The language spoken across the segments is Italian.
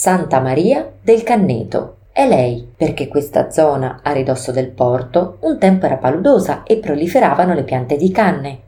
Santa Maria del Canneto. È lei, perché questa zona a ridosso del porto un tempo era paludosa e proliferavano le piante di canne.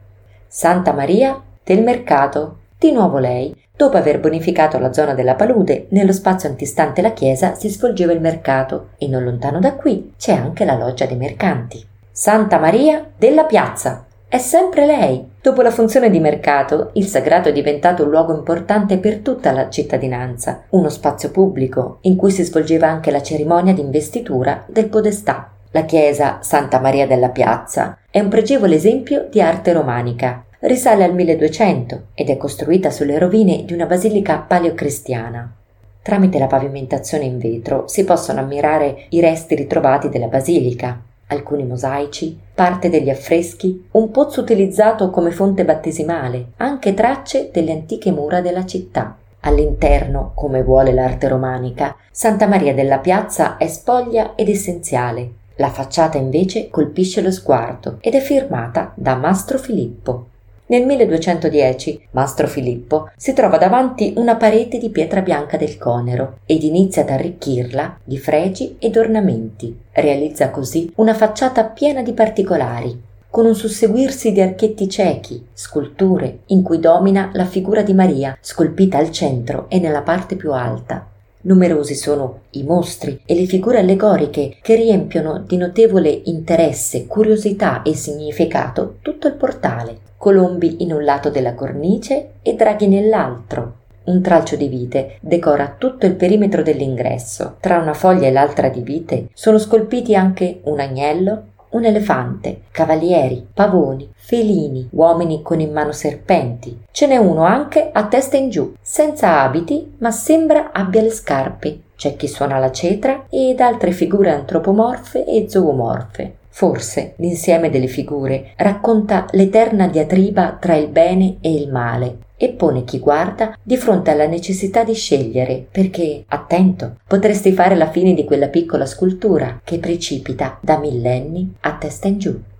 Santa Maria del Mercato, di nuovo lei, dopo aver bonificato la zona della palude, nello spazio antistante la chiesa si svolgeva il mercato e non lontano da qui c'è anche la loggia dei mercanti. Santa Maria della Piazza, è sempre lei. Dopo la funzione di mercato, il sagrato è diventato un luogo importante per tutta la cittadinanza, uno spazio pubblico in cui si svolgeva anche la cerimonia di investitura del Podestà. La chiesa Santa Maria della Piazza è un pregevole esempio di arte romanica. Risale al 1200 ed è costruita sulle rovine di una basilica paleocristiana. Tramite la pavimentazione in vetro si possono ammirare i resti ritrovati della basilica, alcuni mosaici, parte degli affreschi, un pozzo utilizzato come fonte battesimale, anche tracce delle antiche mura della città. All'interno, come vuole l'arte romanica, Santa Maria della Piazza è spoglia ed essenziale. La facciata invece colpisce lo sguardo ed è firmata da Mastro Filippo. Nel 1210 Mastro Filippo si trova davanti una parete di pietra bianca del Conero ed inizia ad arricchirla di fregi ed ornamenti. Realizza così una facciata piena di particolari, con un susseguirsi di archetti ciechi, sculture in cui domina la figura di Maria, scolpita al centro e nella parte più alta. Numerosi sono i mostri e le figure allegoriche che riempiono di notevole interesse, curiosità e significato tutto il portale. Colombi in un lato della cornice e draghi nell'altro. Un tralcio di vite decora tutto il perimetro dell'ingresso. Tra una foglia e l'altra di vite sono scolpiti anche un agnello, un elefante, cavalieri, pavoni, felini, uomini con in mano serpenti. Ce n'è uno anche a testa in giù, senza abiti, ma sembra abbia le scarpe. C'è chi suona la cetra ed altre figure antropomorfe e zoomorfe. Forse l'insieme delle figure racconta l'eterna diatriba tra il bene e il male e pone chi guarda di fronte alla necessità di scegliere, perché, attento, potresti fare la fine di quella piccola scultura che precipita da millenni a testa in giù.